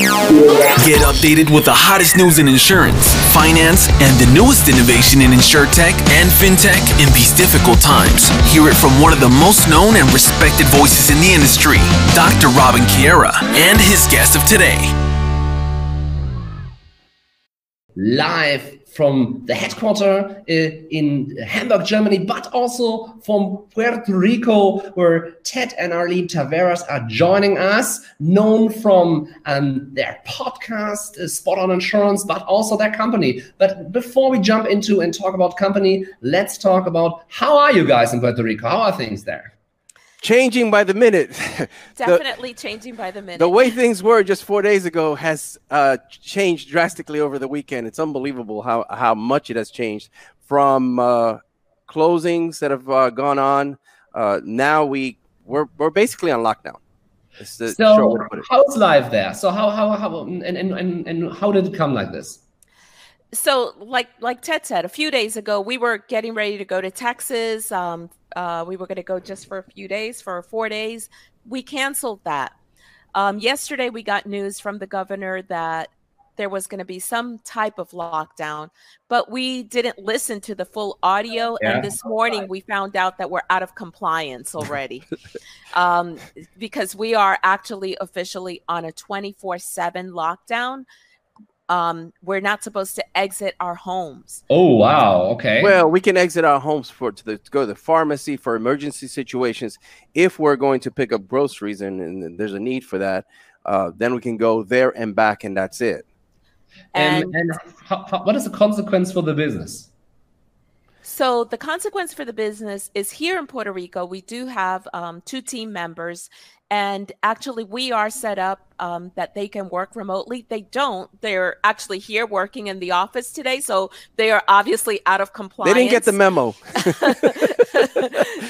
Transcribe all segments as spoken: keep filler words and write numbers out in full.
Get updated with the hottest news in insurance, finance, and the newest innovation in insurtech and fintech in these difficult times. Hear it from one of the most known and respected voices in the industry, Doctor Robin Kiera, and his guest of today. Live from the headquarters uh, in Hamburg, Germany, but also from Puerto Rico, where Ted and Arleen Taveras are joining us, known from um, their podcast, uh, Spot On Insurance, but also their company. But before we jump into and talk about company, let's talk about how are you guys in Puerto Rico? How are things there? Changing by the minute. Definitely the, changing by the minute. The way things were just four days ago has uh, changed drastically over the weekend. It's unbelievable how, how much it has changed from uh, closings that have uh, gone on. Uh, now we, we're, we're basically on lockdown. It's the so short way to put it. How's life there? So how, how, how and, and, and, and how did it come like this? So like, like Ted said, a few days ago, we were getting ready to go to Texas. Um, uh, we were going to go just for a few days, for four days. We canceled that. Um, yesterday, we got news from the governor that there was going to be some type of lockdown, but we didn't listen to the full audio. Yeah. And this morning we found out that we're out of compliance already um, because we are actually officially on a twenty-four seven lockdown. Um, we're not supposed to exit our homes. Oh, wow. Okay. Well, we can exit our homes for to, the, to go to the pharmacy for emergency situations. If we're going to pick up groceries and, and there's a need for that, uh, then we can go there and back and that's it. And, and, and how, how, what is the consequence for the business? So the consequence for the business is here in Puerto Rico, we do have um, two team members, and actually we are set up um, that they can work remotely. They don't. They're actually here working in the office today, so they are obviously out of compliance. They didn't get the memo.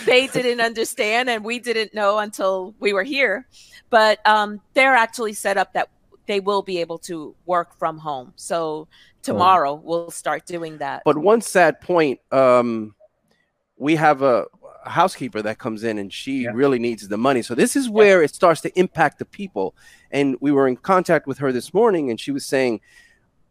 They didn't understand, and we didn't know until we were here. But um, they're actually set up that they will be able to work from home. So tomorrow oh. we'll start doing that. But one sad point, um, we have a housekeeper that comes in and she yeah. really needs the money. So this is where yeah. it starts to impact the people. And we were in contact with her this morning and she was saying,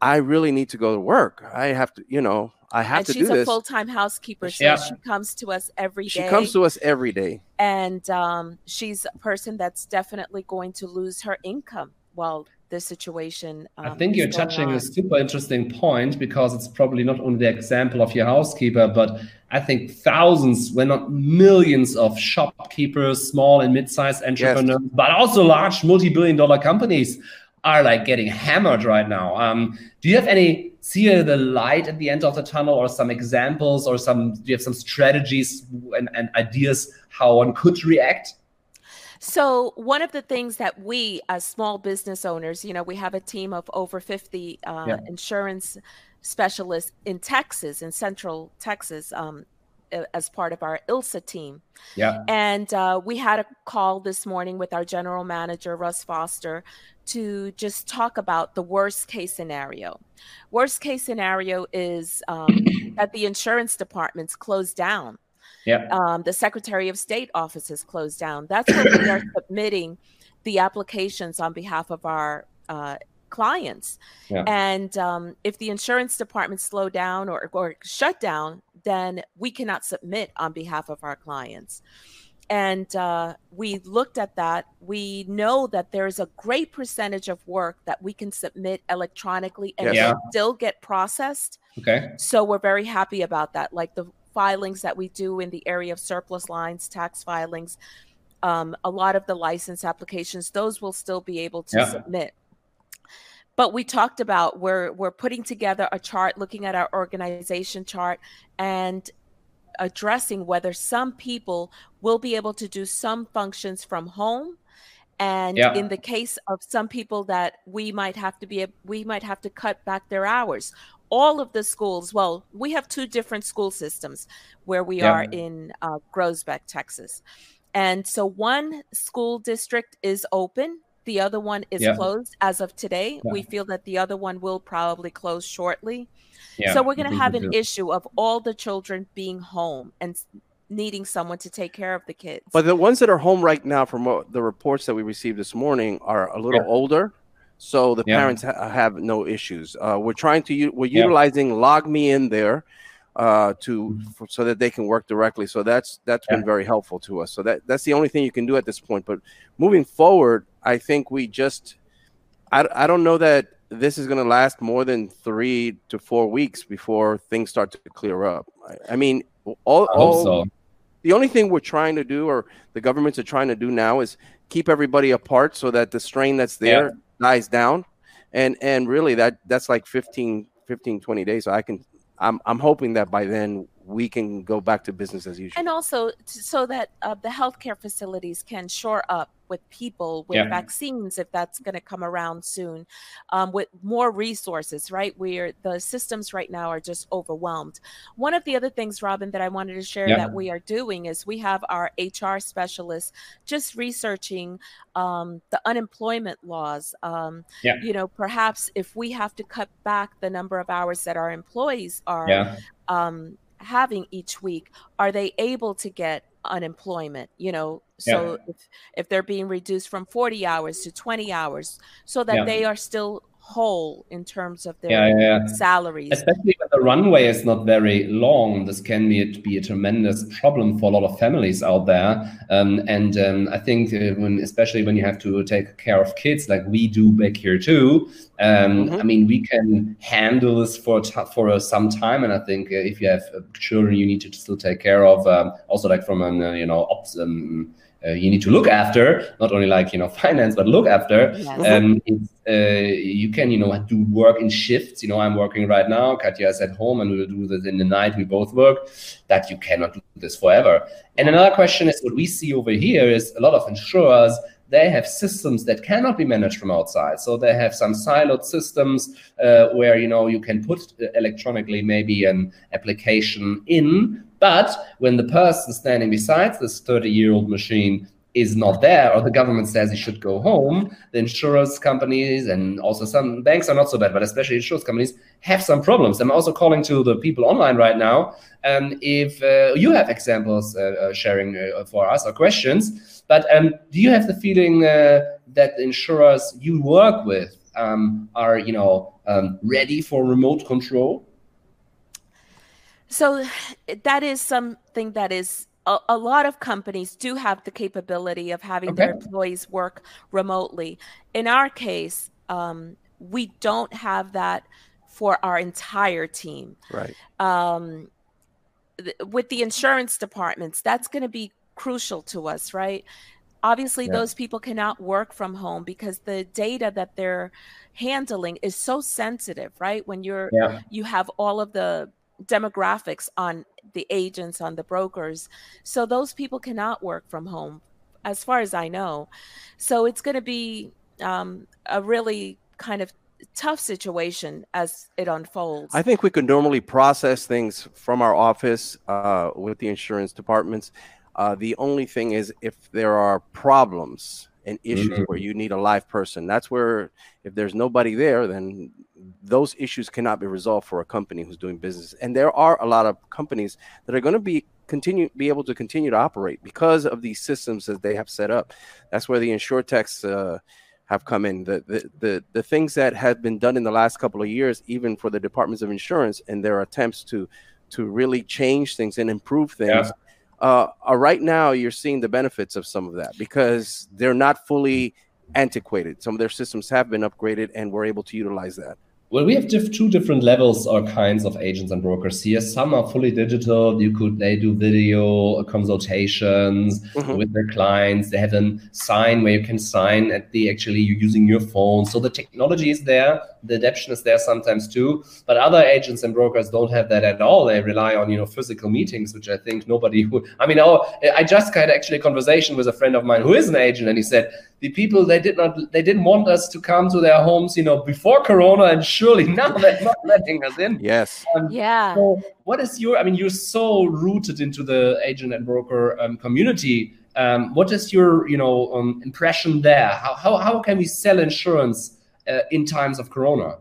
I really need to go to work. I have to, you know, I have and to do this. And she's a full-time housekeeper. So yeah. she comes to us every she day. She comes to us every day. And um, she's a person that's definitely going to lose her income while this situation. Um, I think you're touching on a super interesting point, because it's probably not only the example of your housekeeper, but I think thousands, when not millions, of shopkeepers, small and mid-sized entrepreneurs, yes. but also large multi-billion dollar companies are like getting hammered right now. Um, do you have any, see the light at the end of the tunnel, or some examples, or some, do you have some strategies and, and ideas how one could react? So one of the things that we as small business owners, you know, we have a team of over fifty uh, yeah. insurance specialists in Texas, in central Texas, um, as part of our I L S A team. Yeah. And uh, we had a call this morning with our general manager, Russ Foster, to just talk about the worst case scenario. Worst case scenario is um, that the insurance departments close down. Yeah. Um, the Secretary of State office is closed down. That's when we are submitting the applications on behalf of our uh, clients. Yeah. And um, if the insurance department slow down or, or shut down, then we cannot submit on behalf of our clients. And uh, we looked at that. We know that there is a great percentage of work that we can submit electronically and yeah. still get processed. Okay. So we're very happy about that. Like the filings that we do in the area of surplus lines, tax filings, um, a lot of the license applications, those will still be able to yeah. submit. But we talked about we're, we're putting together a chart, looking at our organization chart and addressing whether some people will be able to do some functions from home. And yeah. in the case of some people that we might have to be, we might have to cut back their hours. All of the schools, well, we have two different school systems where we yeah. are in uh, Groesbeck, Texas. And so one school district is open. The other one is yeah. closed as of today. Yeah. We feel that the other one will probably close shortly. Yeah. So we're going to have an issue of all the children being home and needing someone to take care of the kids. But the ones that are home right now, from the reports that we received this morning, are a little yeah. older. So the yeah. parents ha have no issues. Uh, we're trying to we're yeah. utilizing LogMeIn there uh, to for, so that they can work directly. So that's that's yeah. been very helpful to us. So that that's the only thing you can do at this point. But moving forward, I think we just I I don't know that this is going to last more than three to four weeks before things start to clear up. I, I mean, all, I all so. the only thing we're trying to do, or the governments are trying to do now, is keep everybody apart so that the strain that's there yeah. dies down. And, and really that that's like fifteen, fifteen, twenty days. So I can, I'm, I'm hoping that by then we can go back to business as usual. And also so that uh, the healthcare facilities can shore up with people with yeah. vaccines, if that's going to come around soon, um, with more resources, right? We're, the systems right now are just overwhelmed. One of the other things, Robin, that I wanted to share yeah. that we are doing is we have our H R specialists just researching um, the unemployment laws. Um, yeah. You know, perhaps if we have to cut back the number of hours that our employees are yeah. um, having each week, are they able to get unemployment, you know, so yeah. if, if they're being reduced from forty hours to twenty hours, so that yeah. they are still whole in terms of their yeah, yeah. salaries. Especially when the runway is not very long, this can be, be a tremendous problem for a lot of families out there. Um, and um, I think uh, when, especially when you have to take care of kids like we do back here too, um, mm-hmm. I mean, we can handle this for for uh, some time. And I think uh, if you have uh, children, you need to still take care of, um, also like from an, uh, you know, ops, um, Uh, you need to look after, not only like, you know, finance, but look after. Yes. Um, it's, uh, you can, you know, do work in shifts. You know, I'm working right now. Katja is at home and we will do this in the night. We both work. That you cannot do this forever. And another question is what we see over here is a lot of insurers, they have systems that cannot be managed from outside. So they have some siloed systems uh, where, you know, you can put electronically maybe an application in. But when the person standing beside this thirty-year-old machine is not there, or the government says he should go home, the insurance companies and also some banks are not so bad, but especially insurance companies have some problems. I'm also calling to the people online right now. Um, if uh, you have examples uh, uh, sharing uh, for us or questions, but um, do you have the feeling uh, that the insurers you work with um, are, you know, um, ready for remote control? So that is something that is a, a lot of companies do have the capability of having okay. their employees work remotely. In our case, um, we don't have that for our entire team. Right. Um, th with the insurance departments, that's going to be crucial to us, right? Obviously, yeah. those people cannot work from home because the data that they're handling is so sensitive, right? When you're yeah. you have all of the demographics on the agents, on the brokers. So those people cannot work from home, as far as I know. So it's going to be um, a really kind of tough situation as it unfolds. I think we could normally process things from our office uh, with the insurance departments. Uh, the only thing is if there are problems and issues mm-hmm. where you need a live person, that's where if there's nobody there, then those issues cannot be resolved for a company who's doing business. And there are a lot of companies that are going to be continue be able to continue to operate because of these systems that they have set up. That's where the insurtechs uh, have come in. The, the, the, the things that have been done in the last couple of years, even for the departments of insurance and their attempts to, to really change things and improve things. Yeah. Uh, uh, right now, you're seeing the benefits of some of that because they're not fully antiquated. Some of their systems have been upgraded and we're able to utilize that. Well, we have diff two different levels or kinds of agents and brokers here. Some are fully digital. You could they do video consultations mm-hmm. with their clients. They have a sign where you can sign at the actually you're using your phone. So the technology is there. The adaption is there sometimes too. But other agents and brokers don't have that at all. They rely on you know physical meetings, which I think nobody would. I mean, oh, I just had actually a conversation with a friend of mine who is an agent, and he said the people they did not they didn't want us to come to their homes, you know, before Corona and. Surely now they're not letting us in. Yes. Um, yeah. So what is your, I mean, you're so rooted into the agent and broker um, community. Um, what is your, you know, um, impression there? How, how, how can we sell insurance uh, in times of Corona?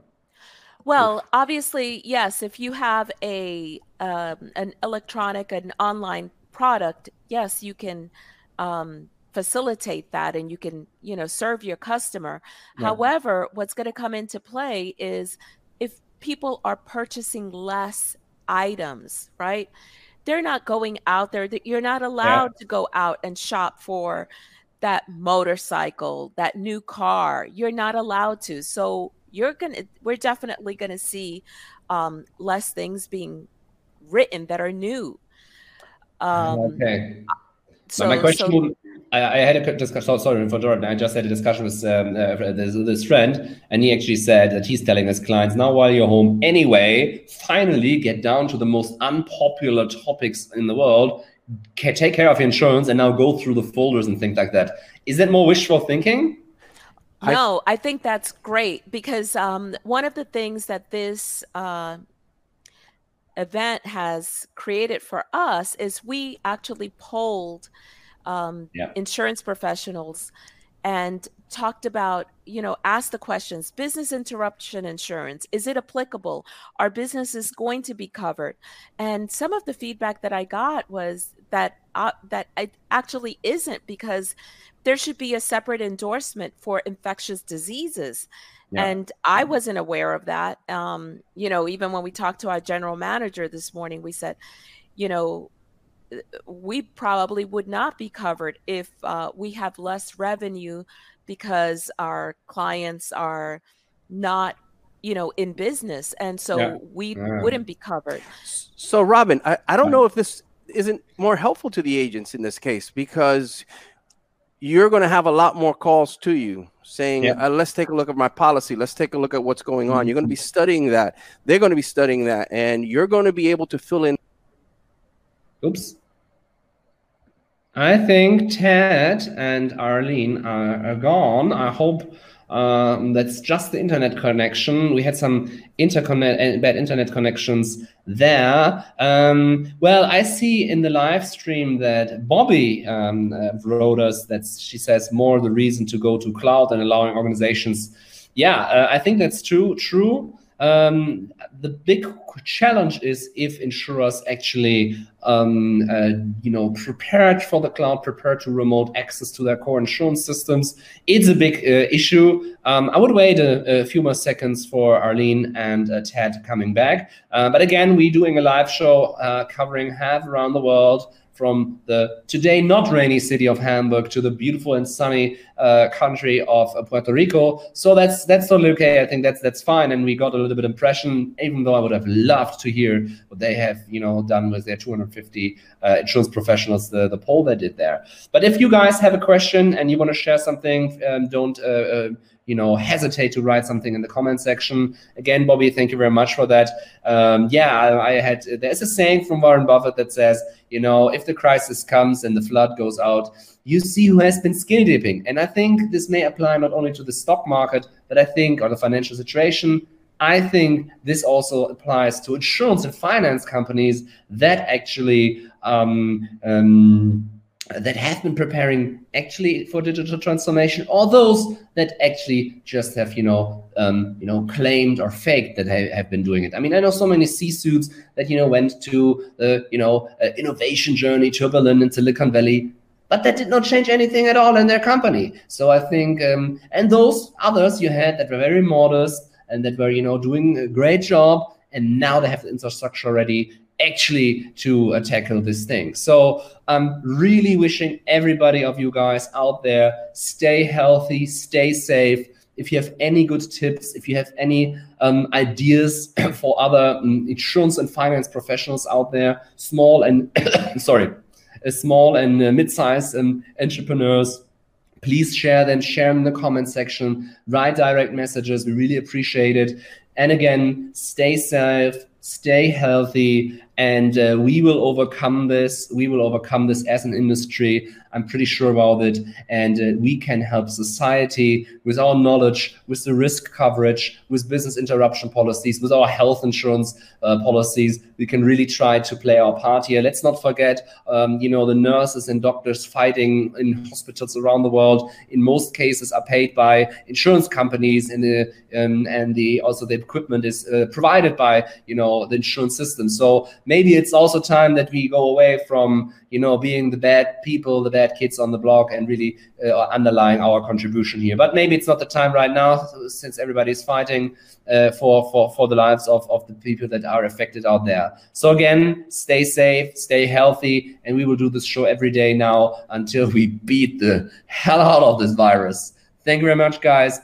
Well, obviously, yes. If you have a, um, an electronic, an online product, yes, you can um, facilitate that and you can, you know, serve your customer. Right. However, what's going to come into play is if people are purchasing less items, right? They're not going out there. You're not allowed yeah. to go out and shop for that motorcycle, that new car. You're not allowed to. So you're going to, we're definitely going to see um, less things being written that are new. Um, okay. So my question, so, I, I had a discussion, sorry for Jordan, I just had a discussion with um, uh, this, this friend, and he actually said that he's telling his clients, now while you're home anyway, finally get down to the most unpopular topics in the world, take care of your insurance, and now go through the folders and things like that. Is that more wishful thinking? No, I, I think that's great, because um, one of the things that this uh, event has created for us is we actually polled um, yeah. insurance professionals and talked about, you know, asked the questions, business interruption insurance, is it applicable? Are businesses going to be covered? And some of the feedback that I got was that uh, that it actually isn't, because there should be a separate endorsement for infectious diseases. Yeah. And I wasn't aware of that. Um, you know, even when we talked to our general manager this morning, we said, you know, we probably would not be covered if uh, we have less revenue because our clients are not, you know, in business. And so yeah. we yeah. wouldn't be covered. So, Robin, I, I don't know if this isn't more helpful to the agents in this case, because you're going to have a lot more calls to you saying, yeah. uh, let's take a look at my policy. Let's take a look at what's going on. You're going to be studying that. They're going to be studying that. And you're going to be able to fill in. Oops. I think Ted and Arleen are, are gone. I hope um, that's just the internet connection. We had some interconnect bad internet connections there. Um, well, I see in the live stream that Bobby um, uh, wrote us that she says more the reason to go to cloud and allowing organizations. Yeah, uh, I think that's true. True. Um, the big challenge is if insurers actually, um, uh, you know, prepared for the cloud, prepared to remote access to their core insurance systems. It's a big uh, issue. Um, I would wait a, a few more seconds for Arleen and uh, Ted coming back. Uh, but again, we're doing a live show uh, covering half around the world, from the today not rainy city of Hamburg to the beautiful and sunny uh, country of Puerto Rico. So that's that's totally okay. I think that's that's fine. And we got a little bit of impression, even though I would have loved to hear what they have, you know, done with their two hundred fifty uh, insurance professionals, the, the poll they did there. But if you guys have a question and you want to share something, um, don't, uh, uh, you know, hesitate to write something in the comment section. Again, Bobby, thank you very much for that. Um, yeah, I, I had, there's a saying from Warren Buffett that says, you know, if the crisis comes and the flood goes out, you see who has been skinny dipping. And I think this may apply not only to the stock market, but I think, or the financial situation, I think this also applies to insurance and finance companies that actually, um, um, that have been preparing actually for digital transformation, or those that actually just have, you know, um, you know, claimed or faked that have, have been doing it. I mean, I know so many C-suits that, you know, went to the, you know, uh, innovation journey to Berlin and Silicon Valley, but that did not change anything at all in their company. So I think, um, and those others you had that were very modest and that were, you know, doing a great job, and now they have the infrastructure ready actually to uh, tackle this thing. So I'm really wishing everybody of you guys out there, stay healthy, stay safe. If you have any good tips, if you have any um, ideas for other um, insurance and finance professionals out there, small and sorry, uh, small and uh, mid-sized um, entrepreneurs, please share them, share them in the comment section, write direct messages. We really appreciate it. And again, stay safe, stay healthy, and uh, we will overcome this. We will overcome this as an industry. I'm pretty sure about it. And uh, we can help society with our knowledge, with the risk coverage, with business interruption policies, with our health insurance uh, policies. We can really try to play our part here. Let's not forget, um, you know, the nurses and doctors fighting in hospitals around the world, in most cases are paid by insurance companies, and the, um, and the also the equipment is uh, provided by, you know, the insurance system. So maybe it's also time that we go away from, you know, being the bad people, the bad kids on the block, and really uh, underlying our contribution here. But maybe it's not the time right now, since everybody is fighting uh, for, for, for the lives of, of the people that are affected out there. So again, stay safe, stay healthy, and we will do this show every day now until we beat the hell out of this virus. Thank you very much, guys.